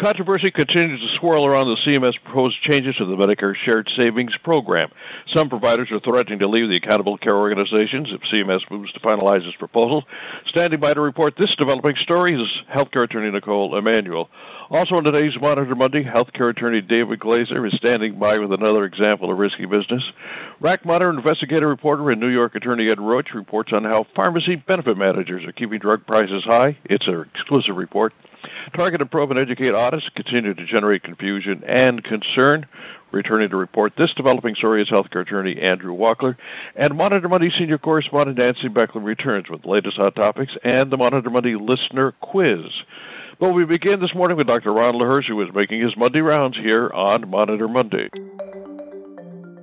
Controversy continues to swirl around the CMS proposed changes to the Medicare Shared Savings Program. Some providers are threatening to leave the accountable care organizations if CMS moves to finalize its proposal. Standing by to report this developing story is healthcare attorney Nicole Emanuel. Also on today's Monitor Monday, healthcare attorney David Glazer is standing by with another example of risky business. RAC Monitor investigative reporter and New York attorney Ed Roach reports on how pharmacy benefit managers are keeping drug prices high. It's an exclusive report. Targeted probe and educate audits continue to generate confusion and concern. Returning to report this developing story is healthcare attorney Andrew Walkler. And Monitor Monday senior correspondent Nancy Beckley returns with the latest hot topics and the Monitor Monday listener quiz. Well, we begin this morning with Dr. Ronald Hirsch, who is making his Monday rounds here on Monitor Monday.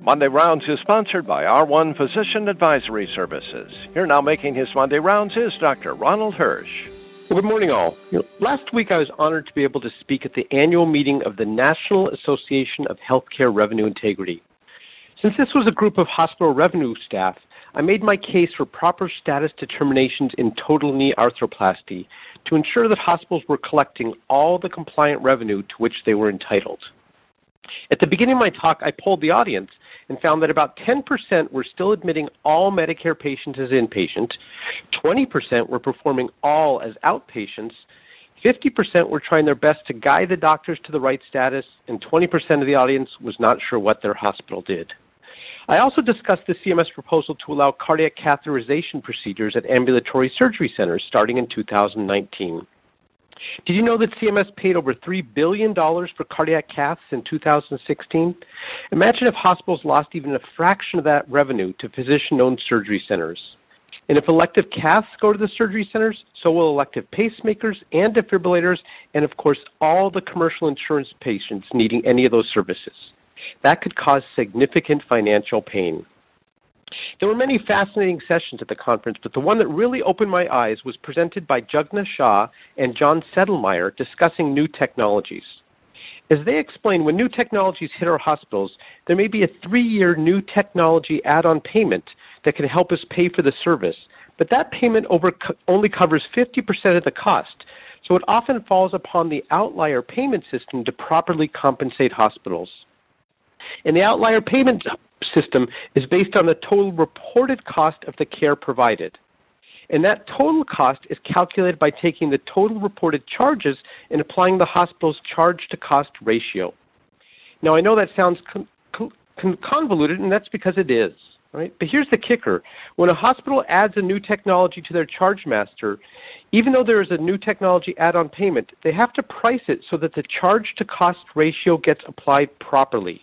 Monday Rounds is sponsored by R1 Physician Advisory Services. Here now making his Monday rounds is Dr. Ronald Hirsch. Well, good morning, all. Last week, I was honored to be able to speak at the annual meeting of the National Association of Healthcare Revenue Integrity. Since this was a group of hospital revenue staff, I made my case for proper status determinations in total knee arthroplasty to ensure that hospitals were collecting all the compliant revenue to which they were entitled. At the beginning of my talk, I polled the audience and found that about 10% were still admitting all Medicare patients as inpatient, 20% were performing all as outpatients, 50% were trying their best to guide the doctors to the right status, and 20% of the audience was not sure what their hospital did. I also discussed the CMS proposal to allow cardiac catheterization procedures at ambulatory surgery centers starting in 2019. Did you know that CMS paid over $3 billion for cardiac caths in 2016? Imagine if hospitals lost even a fraction of that revenue to physician-owned surgery centers. And if elective caths go to the surgery centers, so will elective pacemakers and defibrillators, and of course all the commercial insurance patients needing any of those services. That could cause significant financial pain. There were many fascinating sessions at the conference, but the one that really opened my eyes was presented by Jugna Shah and John Settlemeyer discussing new technologies. As they explain, when new technologies hit our hospitals, there may be a 3-year new technology add-on payment that can help us pay for the service, but that payment only covers 50% of the cost, so it often falls upon the outlier payment system to properly compensate hospitals. And the outlier payment system is based on the total reported cost of the care provided. And that total cost is calculated by taking the total reported charges and applying the hospital's charge-to-cost ratio. Now, I know that sounds convoluted, and that's because it is, right? But here's the kicker. When a hospital adds a new technology to their charge master, even though there is a new technology add-on payment, they have to price it so that the charge-to-cost ratio gets applied properly.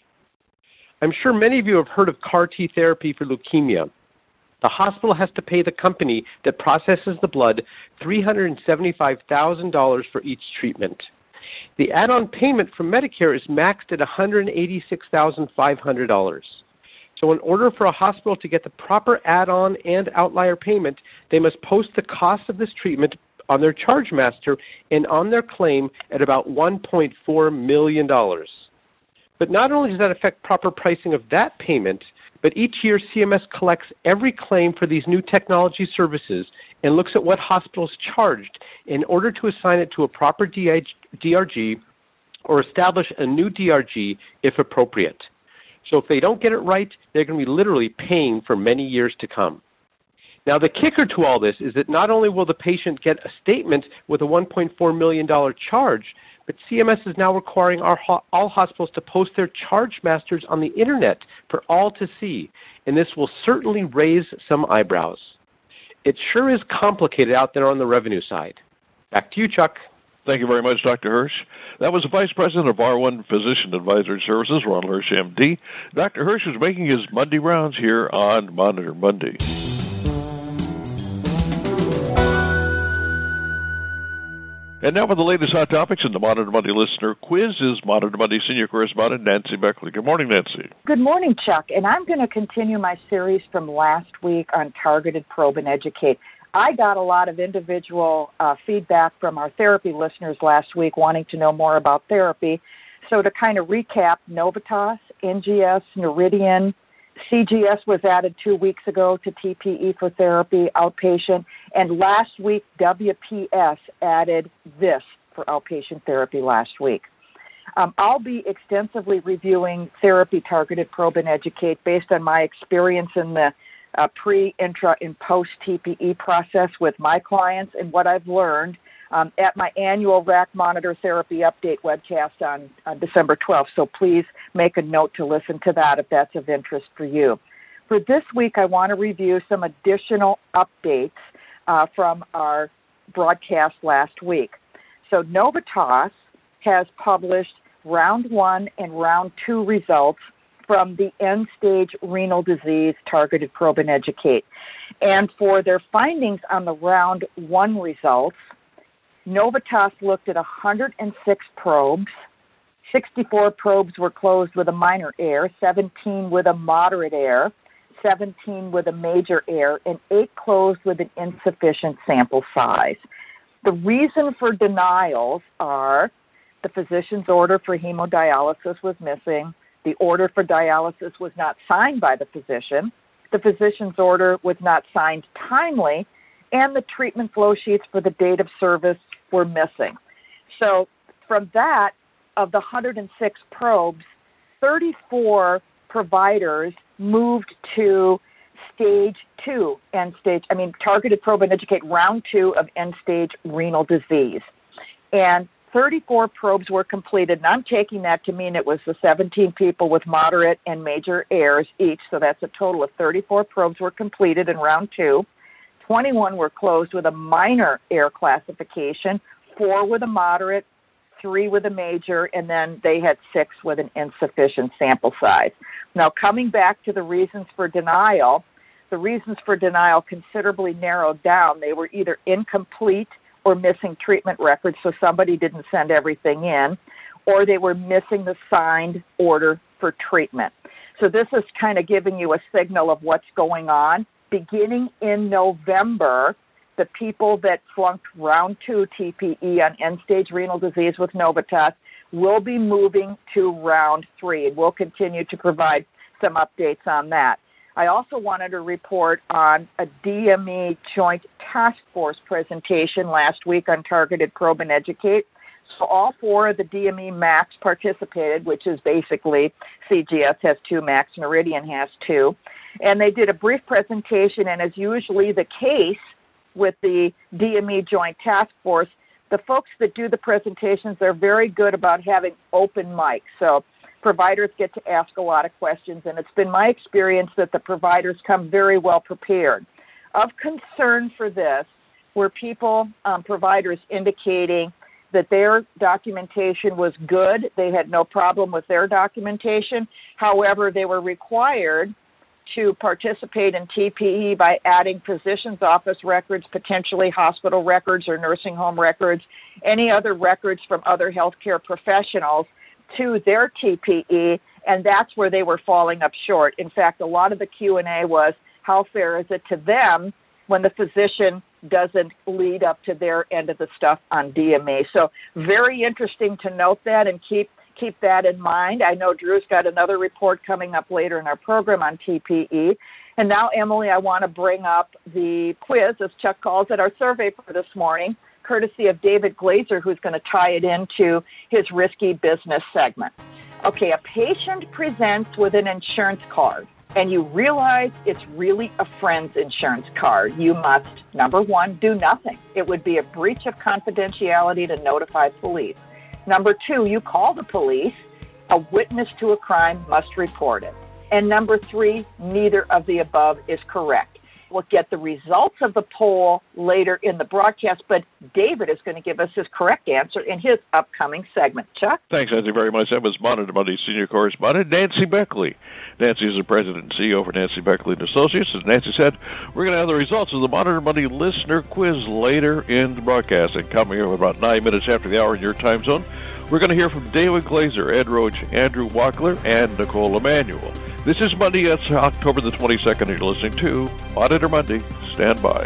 I'm sure many of you have heard of CAR-T therapy for leukemia. The hospital has to pay the company that processes the blood $375,000 for each treatment. The add-on payment from Medicare is maxed at $186,500. So in order for a hospital to get the proper add-on and outlier payment, they must post the cost of this treatment on their charge master and on their claim at about $1.4 million. But not only does that affect proper pricing of that payment, but each year CMS collects every claim for these new technology services and looks at what hospitals charged in order to assign it to a proper DRG or establish a new DRG if appropriate. So if they don't get it right, they're going to be literally paying for many years to come. Now, the kicker to all this is that not only will the patient get a statement with a $1.4 million charge, but CMS is now requiring all hospitals to post their charge masters on the internet for all to see, and this will certainly raise some eyebrows. It sure is complicated out there on the revenue side. Back to you, Chuck. Thank you very much, Dr. Hirsch. That was the Vice President of R1 Physician Advisory Services, Ronald Hirsch, MD. Dr. Hirsch is making his Monday rounds here on Monitor Monday. And now for the latest hot topics in the Monitor Monday listener quiz is Monitor Monday senior correspondent Nancy Beckley. Good morning, Nancy. Good morning, Chuck. And I'm going to continue my series from last week on targeted probe and educate. I got a lot of individual feedback from our therapy listeners last week wanting to know more about therapy. So to kind of recap, Novitas, NGS, Noridian, CGS was added 2 weeks ago to TPE for therapy, outpatient, and last week WPS added this for outpatient therapy last week. I'll be extensively reviewing therapy targeted probe and educate based on my experience in the pre, intra, and post-TPE process with my clients and what I've learned at my annual RAC Monitor Therapy Update webcast on December 12th. So please make a note to listen to that if that's of interest for you. For this week, I want to review some additional updates from our broadcast last week. So Novitas has published Round 1 and Round 2 results from the end-stage renal disease targeted probe and educate. And for their findings on the Round 1 results, Novitas looked at 106 probes. 64 probes were closed with a minor error, 17 with a moderate error, 17 with a major error, and 8 closed with an insufficient sample size. The reason for denials are the physician's order for hemodialysis was missing, the order for dialysis was not signed by the physician's order was not signed timely, and the treatment flow sheets for the date of service were missing. So from that, of the 106 probes, 34 providers moved to targeted probe and educate round 2 of end-stage renal disease. And 34 probes were completed, and I'm taking that to mean it was the 17 people with moderate and major errors each, so that's a total of 34 probes were completed in round 2. 21 were closed with a minor error classification, 4 with a moderate, 3 with a major, and then they had 6 with an insufficient sample size. Now, coming back to the reasons for denial, the reasons for denial considerably narrowed down. They were either incomplete or missing treatment records, so somebody didn't send everything in, or they were missing the signed order for treatment. So this is kind of giving you a signal of what's going on. Beginning in November, the people that flunked round 2 TPE on end-stage renal disease with Novitas will be moving to round 3, and we'll continue to provide some updates on that. I also wanted to report on a DME joint task force presentation last week on targeted probe and educate. So all 4 of the DME MACs participated, which is basically CGS has 2 MACs, Meridian has 2. And they did a brief presentation, and as usually the case with the DME Joint Task Force, the folks that do the presentations are very good about having open mics. So providers get to ask a lot of questions, and it's been my experience that the providers come very well prepared. Of concern for this were providers indicating that their documentation was good. They had no problem with their documentation. However, they were required to participate in TPE by adding physician's office records, potentially hospital records or nursing home records, any other records from other healthcare professionals to their TPE, and that's where they were falling up short. In fact, a lot of the Q&A was, how fair is it to them when the physician doesn't lead up to their end of the stuff on DME? So very interesting to note that and keep that in mind. I know Drew's got another report coming up later in our program on TPE. And now, Emily, I want to bring up the quiz, as Chuck calls it, our survey for this morning, courtesy of David Glazer, who's going to tie it into his risky business segment. Okay, a patient presents with an insurance card, and you realize it's really a friend's insurance card. You must, number one, do nothing. It would be a breach of confidentiality to notify police. Number 2, you call the police. A witness to a crime must report it. And number 3, neither of the above is correct. We'll get the results of the poll later in the broadcast, but David is going to give us his correct answer in his upcoming segment. Chuck? Thanks, Nancy, very much. That was Monitor Money senior correspondent Nancy Beckley. Nancy is the president and CEO for Nancy Beckley & Associates. As Nancy said, we're going to have the results of the Monitor Money listener quiz later in the broadcast. And coming up about 9 minutes after the hour in your time zone, we're going to hear from David Glazer, Ed Roach, Andrew Walkler, and Nicole Emanuel. This is Monday. It's October the 22nd, and you're listening to Auditor Monday. Stand by.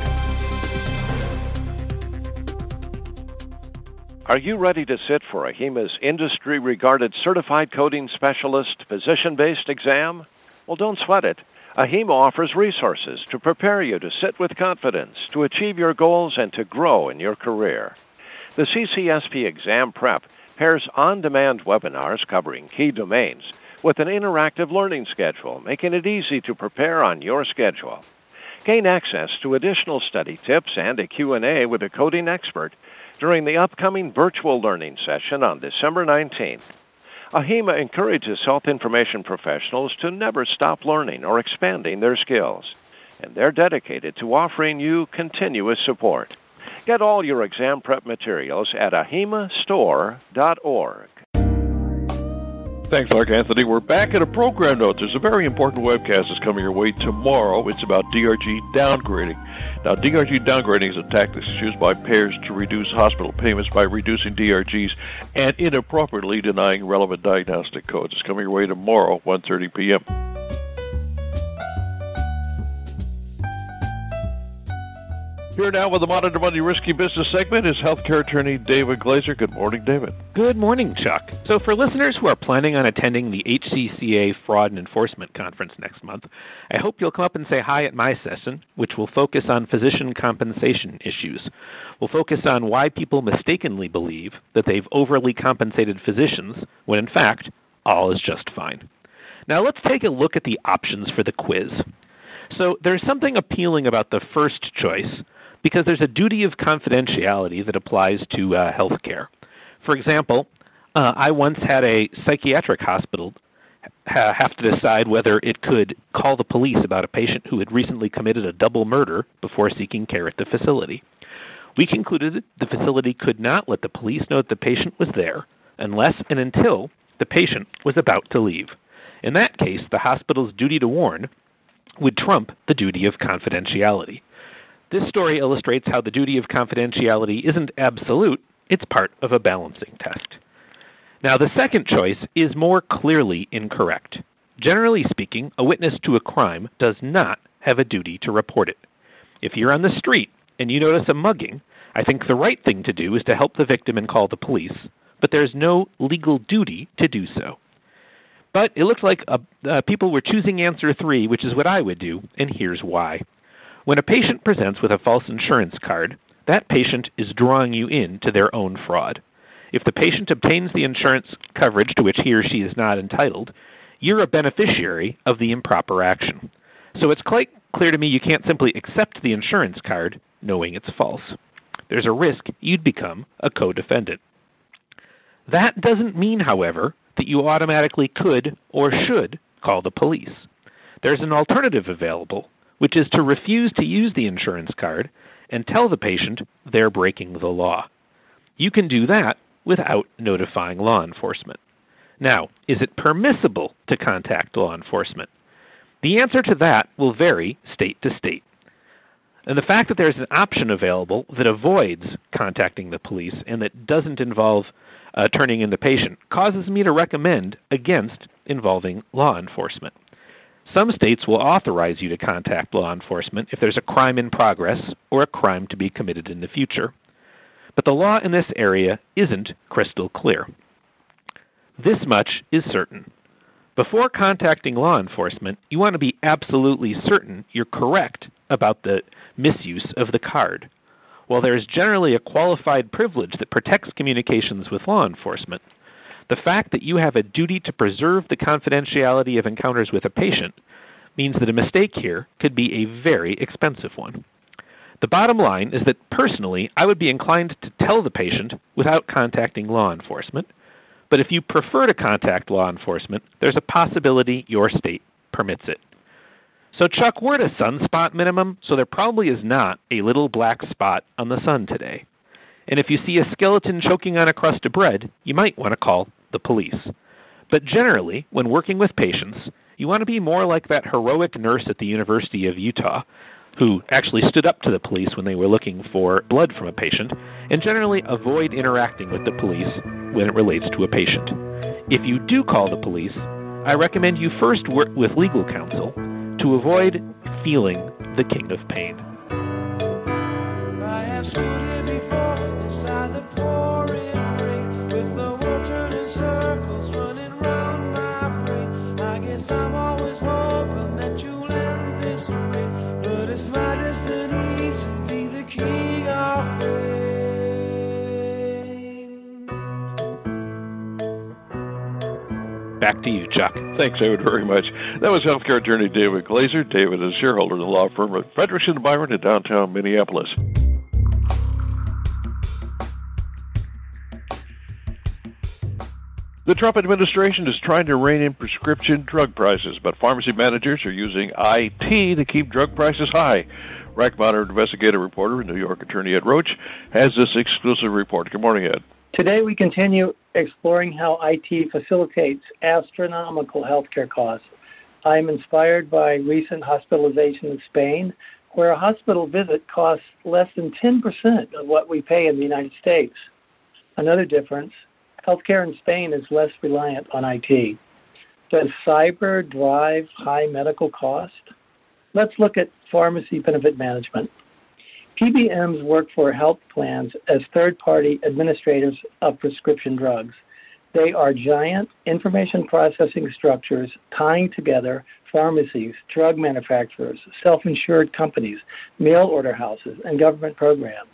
Are you ready to sit for AHIMA's industry-regarded certified coding specialist physician-based exam? Well, don't sweat it. AHIMA offers resources to prepare you to sit with confidence, to achieve your goals, and to grow in your career. The CCSP Exam Prep pairs on-demand webinars covering key domains with an interactive learning schedule, making it easy to prepare on your schedule. Gain access to additional study tips and a Q&A with a coding expert during the upcoming virtual learning session on December 19th. AHIMA encourages health information professionals to never stop learning or expanding their skills, and they're dedicated to offering you continuous support. Get all your exam prep materials at ahimastore.org. Thanks, Mark Anthony. We're back at a program note. There's a very important webcast that's coming your way tomorrow. It's about DRG downgrading. Now, DRG downgrading is a tactic used by payers to reduce hospital payments by reducing DRGs and inappropriately denying relevant diagnostic codes. It's coming your way tomorrow, 1:30 p.m. Here now with the Monitor Money Risky Business segment is healthcare attorney David Glazer. Good morning, David. Good morning, Chuck. So for listeners who are planning on attending the HCCA Fraud and Enforcement Conference next month, I hope you'll come up and say hi at my session, which will focus on physician compensation issues. We'll focus on why people mistakenly believe that they've overly compensated physicians when, in fact, all is just fine. Now let's take a look at the options for the quiz. So there's something appealing about the first choice, because there's a duty of confidentiality that applies to healthcare. For example, I once had a psychiatric hospital have to decide whether it could call the police about a patient who had recently committed a double murder before seeking care at the facility. We concluded the facility could not let the police know that the patient was there unless and until the patient was about to leave. In that case, the hospital's duty to warn would trump the duty of confidentiality. This story illustrates how the duty of confidentiality isn't absolute, it's part of a balancing test. Now, the second choice is more clearly incorrect. Generally speaking, a witness to a crime does not have a duty to report it. If you're on the street and you notice a mugging, I think the right thing to do is to help the victim and call the police, but there's no legal duty to do so. But it looked like people were choosing answer 3, which is what I would do, and here's why. When a patient presents with a false insurance card, that patient is drawing you in to their own fraud. If the patient obtains the insurance coverage to which he or she is not entitled, you're a beneficiary of the improper action. So it's quite clear to me you can't simply accept the insurance card knowing it's false. There's a risk you'd become a co-defendant. That doesn't mean, however, that you automatically could or should call the police. There's an alternative available, which is to refuse to use the insurance card and tell the patient they're breaking the law. You can do that without notifying law enforcement. Now, is it permissible to contact law enforcement? The answer to that will vary state to state. And the fact that there's an option available that avoids contacting the police and that doesn't involve turning in the patient causes me to recommend against involving law enforcement. Some states will authorize you to contact law enforcement if there's a crime in progress or a crime to be committed in the future. But the law in this area isn't crystal clear. This much is certain. Before contacting law enforcement, you want to be absolutely certain you're correct about the misuse of the card. While there is generally a qualified privilege that protects communications with law enforcement, the fact that you have a duty to preserve the confidentiality of encounters with a patient means that a mistake here could be a very expensive one. The bottom line is that, personally, I would be inclined to tell the patient without contacting law enforcement, but if you prefer to contact law enforcement, there's a possibility your state permits it. So, Chuck, we're at a sunspot minimum, so there probably is not a little black spot on the sun today. And if you see a skeleton choking on a crust of bread, you might want to call the police. But generally, when working with patients, you want to be more like that heroic nurse at the University of Utah who actually stood up to the police when they were looking for blood from a patient, and generally avoid interacting with the police when it relates to a patient. If you do call the police, I recommend you first work with legal counsel to avoid feeling the king of pain. I have stood here before, inside the pouring rain, with the world turning circles running round my brain. I guess I'm always hoping that you'll end this rain, but it's my destiny to be the king of pain. Back to you, Chuck. Thanks, David, very much. That was healthcare attorney David Glazer. David is shareholder of the law firm of Fredericks and Byron in downtown Minneapolis. The Trump administration is trying to rein in prescription drug prices, but pharmacy managers are using IT to keep drug prices high. RAC Monitor investigative reporter and New York attorney Ed Roach has this exclusive report. Good morning, Ed. Today we continue exploring how IT facilitates astronomical healthcare costs. I am inspired by recent hospitalization in Spain, where a hospital visit costs less than 10% of what we pay in the United States. Another difference, healthcare in Spain is less reliant on IT. Does cyber drive high medical cost? Let's look at pharmacy benefit management. PBMs work for health plans as third-party administrators of prescription drugs. They are giant information processing structures tying together pharmacies, drug manufacturers, self-insured companies, mail order houses, and government programs.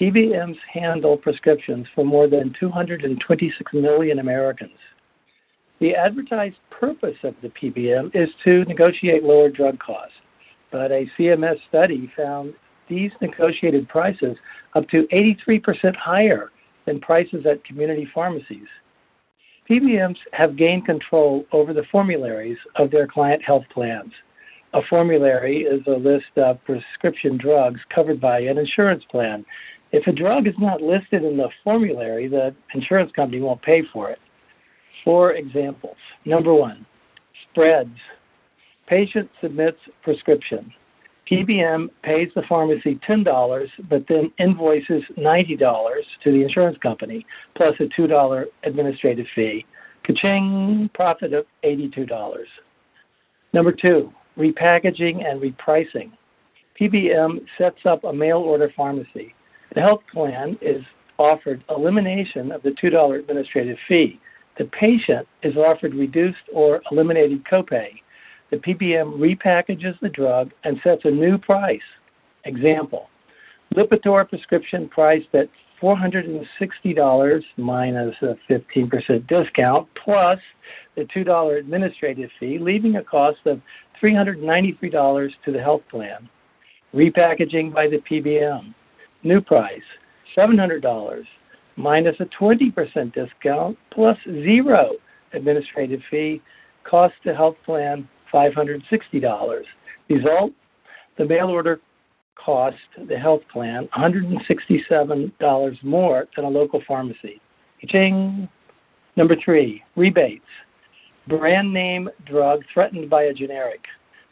PBMs handle prescriptions for more than 226 million Americans. The advertised purpose of the PBM is to negotiate lower drug costs, but a CMS study found these negotiated prices up to 83% higher than prices at community pharmacies. PBMs have gained control over the formularies of their client health plans. A formulary is a list of prescription drugs covered by an insurance plan. If a drug is not listed in the formulary, the insurance company won't pay for it. For examples, number one, spreads. Patient submits prescription. PBM pays the pharmacy $10, but then invoices $90 to the insurance company, plus a $2 administrative fee. Ka-ching, profit of $82. Number two, repackaging and repricing. PBM sets up a mail-order pharmacy. The health plan is offered elimination of the $2 administrative fee. The patient is offered reduced or eliminated copay. The PBM repackages the drug and sets a new price. Example, Lipitor prescription priced at $460 minus a 15% discount plus the $2 administrative fee, leaving a cost of $393 to the health plan. Repackaging by the PBM. New price, $700 minus a 20% discount plus zero administrative fee, cost to health plan $560. Result, the mail order cost the health plan $167 more than a local pharmacy. Ka-ching. Number three, rebates. Brand name drug threatened by a generic.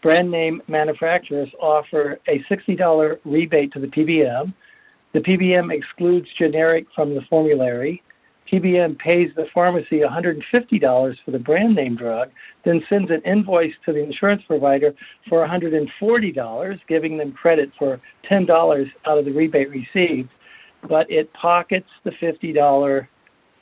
Brand name manufacturers offer a $60 rebate to the PBM. The PBM excludes generic from the formulary. PBM pays the pharmacy $150 for the brand name drug, then sends an invoice to the insurance provider for $140, giving them credit for $10 out of the rebate received, but it pockets the $50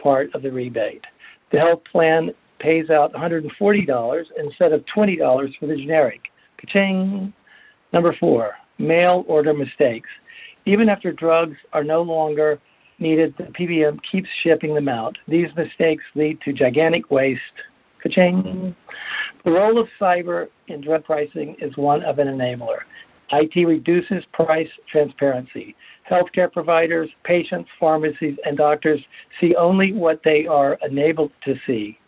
part of the rebate. The health plan pays out $140 instead of $20 for the generic. Ka-ching! Number four, mail order mistakes. Even after drugs are no longer needed, the PBM keeps shipping them out. These mistakes lead to gigantic waste. Ka-ching. The role of cyber in drug pricing is one of an enabler. IT reduces price transparency. Healthcare providers, patients, pharmacies, and doctors see only what they are enabled to see.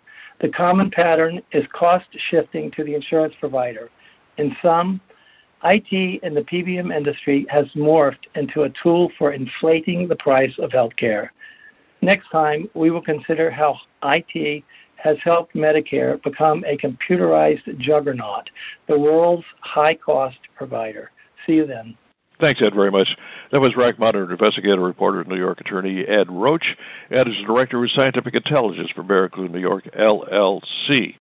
The common pattern is cost shifting to the insurance provider. In sum, IT in the PBM industry has morphed into a tool for inflating the price of healthcare. Next time, we will consider how IT has helped Medicare become a computerized juggernaut, the world's high-cost provider. See you then. Thanks, Ed, very much. That was RAC Monitor investigative reporter and New York attorney Ed Roach. Ed is the Director of Scientific Intelligence for Baracool New York, LLC.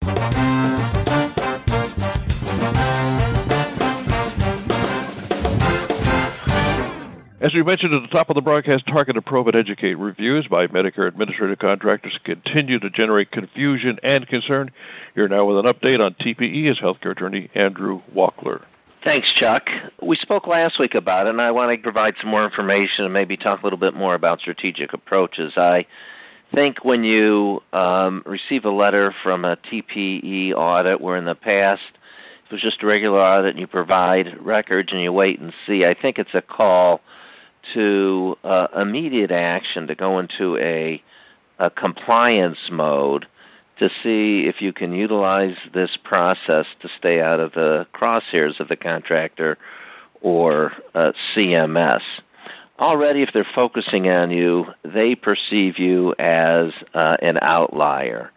As we mentioned at the top of the broadcast, targeted probe and educate reviews by Medicare administrative contractors continue to generate confusion and concern. Here now with an update on TPE is healthcare attorney Andrew Walkler. Thanks, Chuck. We spoke last week about it, and I want to provide some more information and maybe talk a little bit more about strategic approaches. I think when you receive a letter from a TPE audit, where in the past it was just a regular audit and you provide records and you wait and see, I think it's a call to immediate action, to go into a compliance mode to see if you can utilize this process to stay out of the crosshairs of the contractor or CMS. Already, if they're focusing on you, they perceive you as an outlier.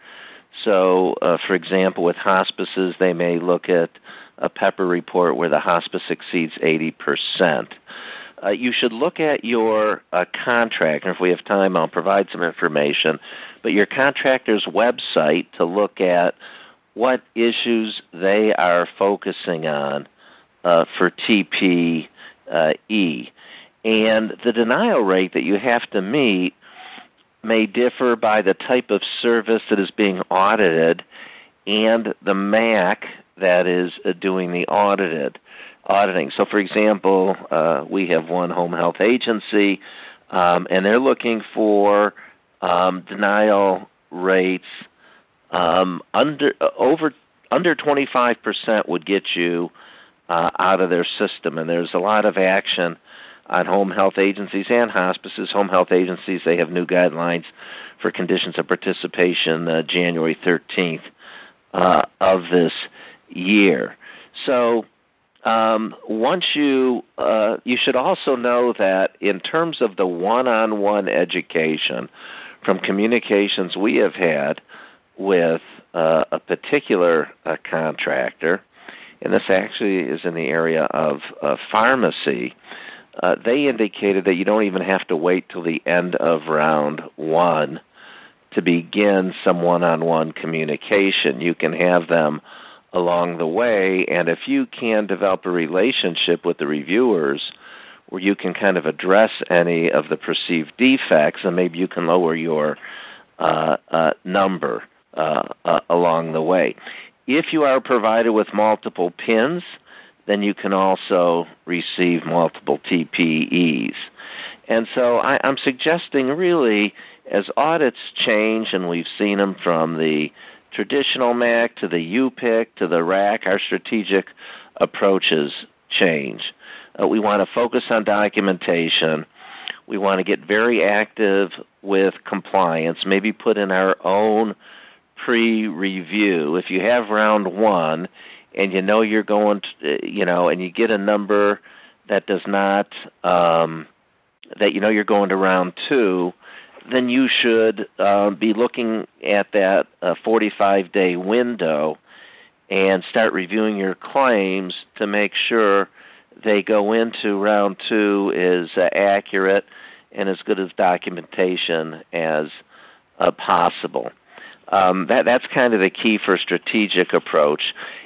So, for example, with hospices, they may look at a PEPPER report where the hospice exceeds 80%. You should look at your contractor. If we have time, I'll provide some information. But your contractor's website to look at what issues they are focusing on for TPE. And the denial rate that you have to meet may differ by the type of service that is being audited and the MAC that is doing the auditing. So, for example, we have one home health agency, and they're looking for denial rates under 25% would get you out of their system. And there's a lot of action on home health agencies and hospices. Home health agencies, they have new guidelines for conditions of participation January 13th of this year. So, once you should also know that in terms of the one-on-one education from communications we have had with a particular contractor, and this actually is in the area of pharmacy, they indicated that you don't even have to wait till the end of round one to begin some one-on-one communication. You can have them along the way, and if you can develop a relationship with the reviewers where you can kind of address any of the perceived defects, and maybe you can lower your number along the way. If you are provided with multiple PINs, then you can also receive multiple TPEs. And so I'm suggesting really, as audits change, and we've seen them from the traditional MAC to the UPIC to the RAC, our strategic approaches change. We want to focus on documentation. We want to get very active with compliance, maybe put in our own pre-review. If you have round one and you know you're going to, and you get a number that does not, that you know you're going to round two, then you should be looking at that 45-day window and start reviewing your claims to make sure they go into round two is accurate and as good as documentation as possible. That's kind of the key for a strategic approach.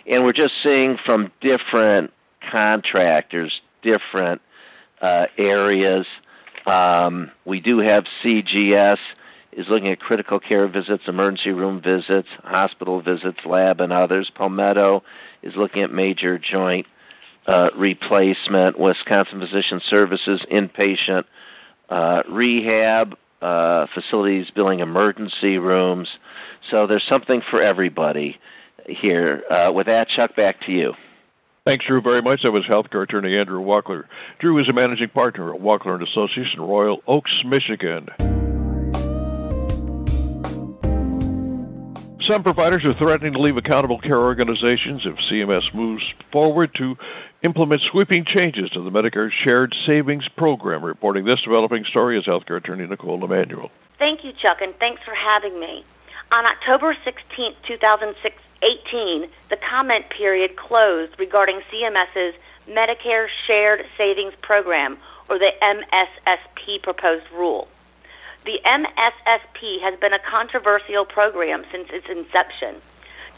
And we're just seeing from different contractors, different areas. We do have CGS is looking at critical care visits, emergency room visits, hospital visits, lab, and others. Palmetto is looking at major joint replacement. Wisconsin Physician Services, inpatient rehab, facilities billing emergency rooms. So there's something for everybody here. With that, Chuck, back to you. Thanks, Drew, very much. That was healthcare attorney Andrew Walkler. Drew is a managing partner at Walkler & Associates in Royal Oaks, Michigan. Some providers are threatening to leave accountable care organizations if CMS moves forward to implement sweeping changes to the Medicare Shared Savings Program. Reporting this developing story is healthcare attorney Nicole Emanuel. Thank you, Chuck, and thanks for having me. On October 16, 2018, the comment period closed regarding CMS's Medicare Shared Savings Program, or the MSSP proposed rule. The MSSP has been a controversial program since its inception.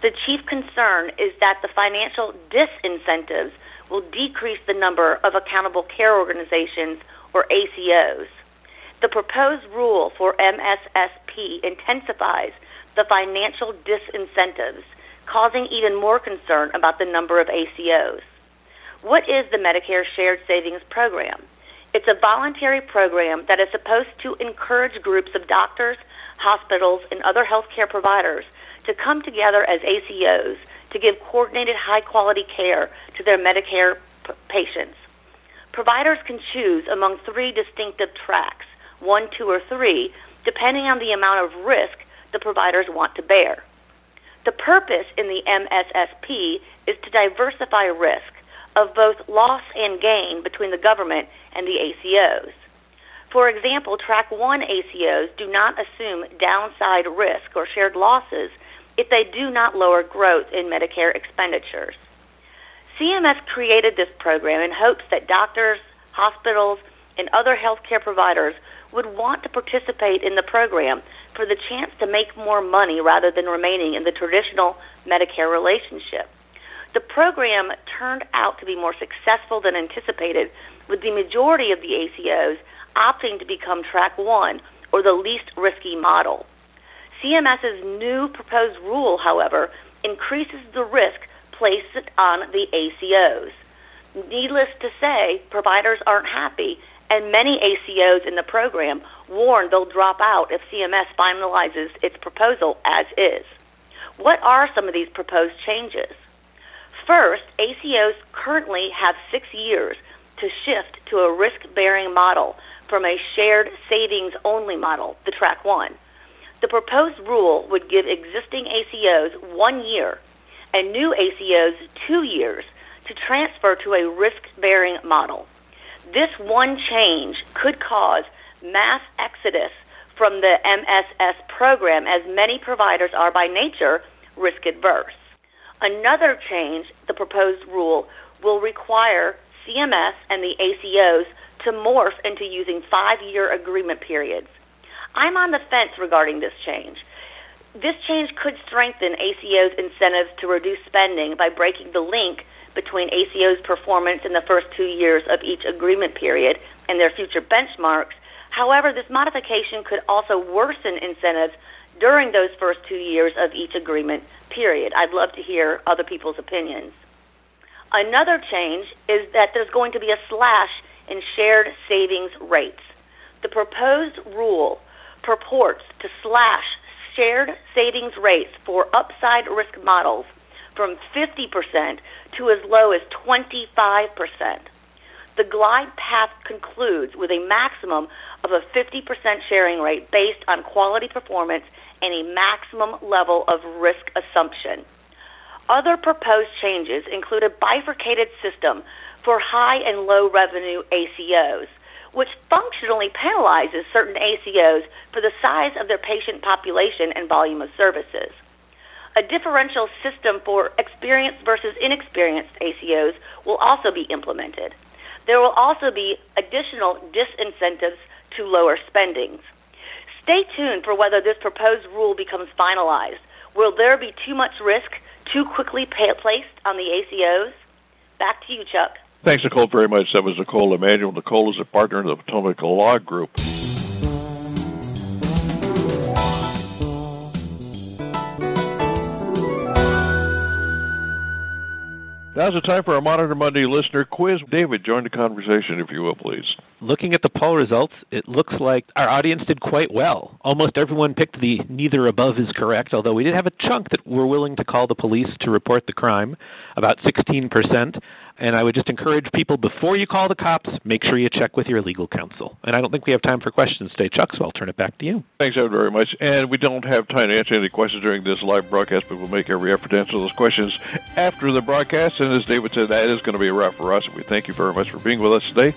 The chief concern is that the financial disincentives will decrease the number of accountable care organizations, or ACOs. The proposed rule for MSSP intensifies the financial disincentives, causing even more concern about the number of ACOs. What is the Medicare Shared Savings Program? It's a voluntary program that is supposed to encourage groups of doctors, hospitals, and other healthcare providers to come together as ACOs to give coordinated high-quality care to their Medicare patients. Providers can choose among three distinctive tracks, 1, 2, or 3, depending on the amount of risk the providers want to bear. The purpose in the MSSP is to diversify risk of both loss and gain between the government and the ACOs. For example, Track 1 ACOs do not assume downside risk or shared losses if they do not lower growth in Medicare expenditures. CMS created this program in hopes that doctors, hospitals, and other healthcare providers would want to participate in the program for the chance to make more money rather than remaining in the traditional Medicare relationship. The program turned out to be more successful than anticipated, with the majority of the ACOs opting to become Track 1, or the least risky model. CMS's new proposed rule, however, increases the risk placed on the ACOs. Needless to say, providers aren't happy, and many ACOs in the program warn they'll drop out if CMS finalizes its proposal as is. What are some of these proposed changes? First, ACOs currently have 6 years to shift to a risk-bearing model from a shared savings-only model, the Track 1. The proposed rule would give existing ACOs 1 year and new ACOs 2 years to transfer to a risk-bearing model. This one change could cause mass exodus from the MSS program, as many providers are by nature risk-adverse. Another change, the proposed rule, will require CMS and the ACOs to morph into using 5-year agreement periods. I'm on the fence regarding this change. This change could strengthen ACOs' incentives to reduce spending by breaking the link between ACOs' performance in the first 2 years of each agreement period and their future benchmarks. However, this modification could also worsen incentives during those first 2 years of each agreement period. I'd love to hear other people's opinions. Another change is that there's going to be a slash in shared savings rates. The proposed rule purports to slash shared savings rates for upside risk models from 50% to as low as 25%. The glide path concludes with a maximum of a 50% sharing rate based on quality performance and a maximum level of risk assumption. Other proposed changes include a bifurcated system for high and low revenue ACOs, which functionally penalizes certain ACOs for the size of their patient population and volume of services. A differential system for experienced versus inexperienced ACOs will also be implemented. There will also be additional disincentives to lower spendings. Stay tuned for whether this proposed rule becomes finalized. Will there be too much risk too quickly placed on the ACOs? Back to you, Chuck. Thanks, Nicole, very much. That was Nicole Emanuel. Nicole is a partner in the Potomac Law Group. Now's the time for our Monitor Monday listener quiz. David, join the conversation, if you will, please. looking at the poll results, it looks like our audience did quite well. Almost everyone picked the neither above is correct, although we did have a chunk that were willing to call the police to report the crime, about 16%. And I would just encourage people, before you call the cops, make sure you check with your legal counsel. And I don't think we have time for questions today, Chuck, so I'll turn it back to you. Thanks, Ed, very much. And we don't have time to answer any questions during this live broadcast, but we'll make every effort to answer those questions after the broadcast. And as David said, that is going to be a wrap for us. We thank you very much for being with us today.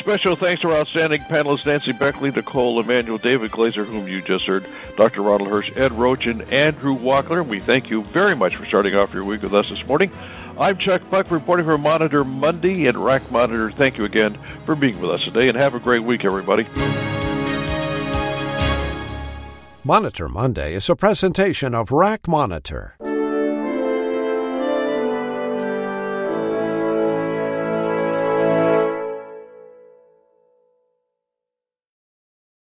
Special thanks to our outstanding panelists, Nancy Beckley, Nicole Emanuel, David Glazer, whom you just heard, Dr. Ronald Hirsch, Ed Roach, and Andrew Walkler. We thank you very much for starting off your week with us this morning. I'm Chuck Buck, reporting for Monitor Monday and RAC Monitor. Thank you again for being with us today, and have a great week, everybody. Monitor Monday is a presentation of RAC Monitor.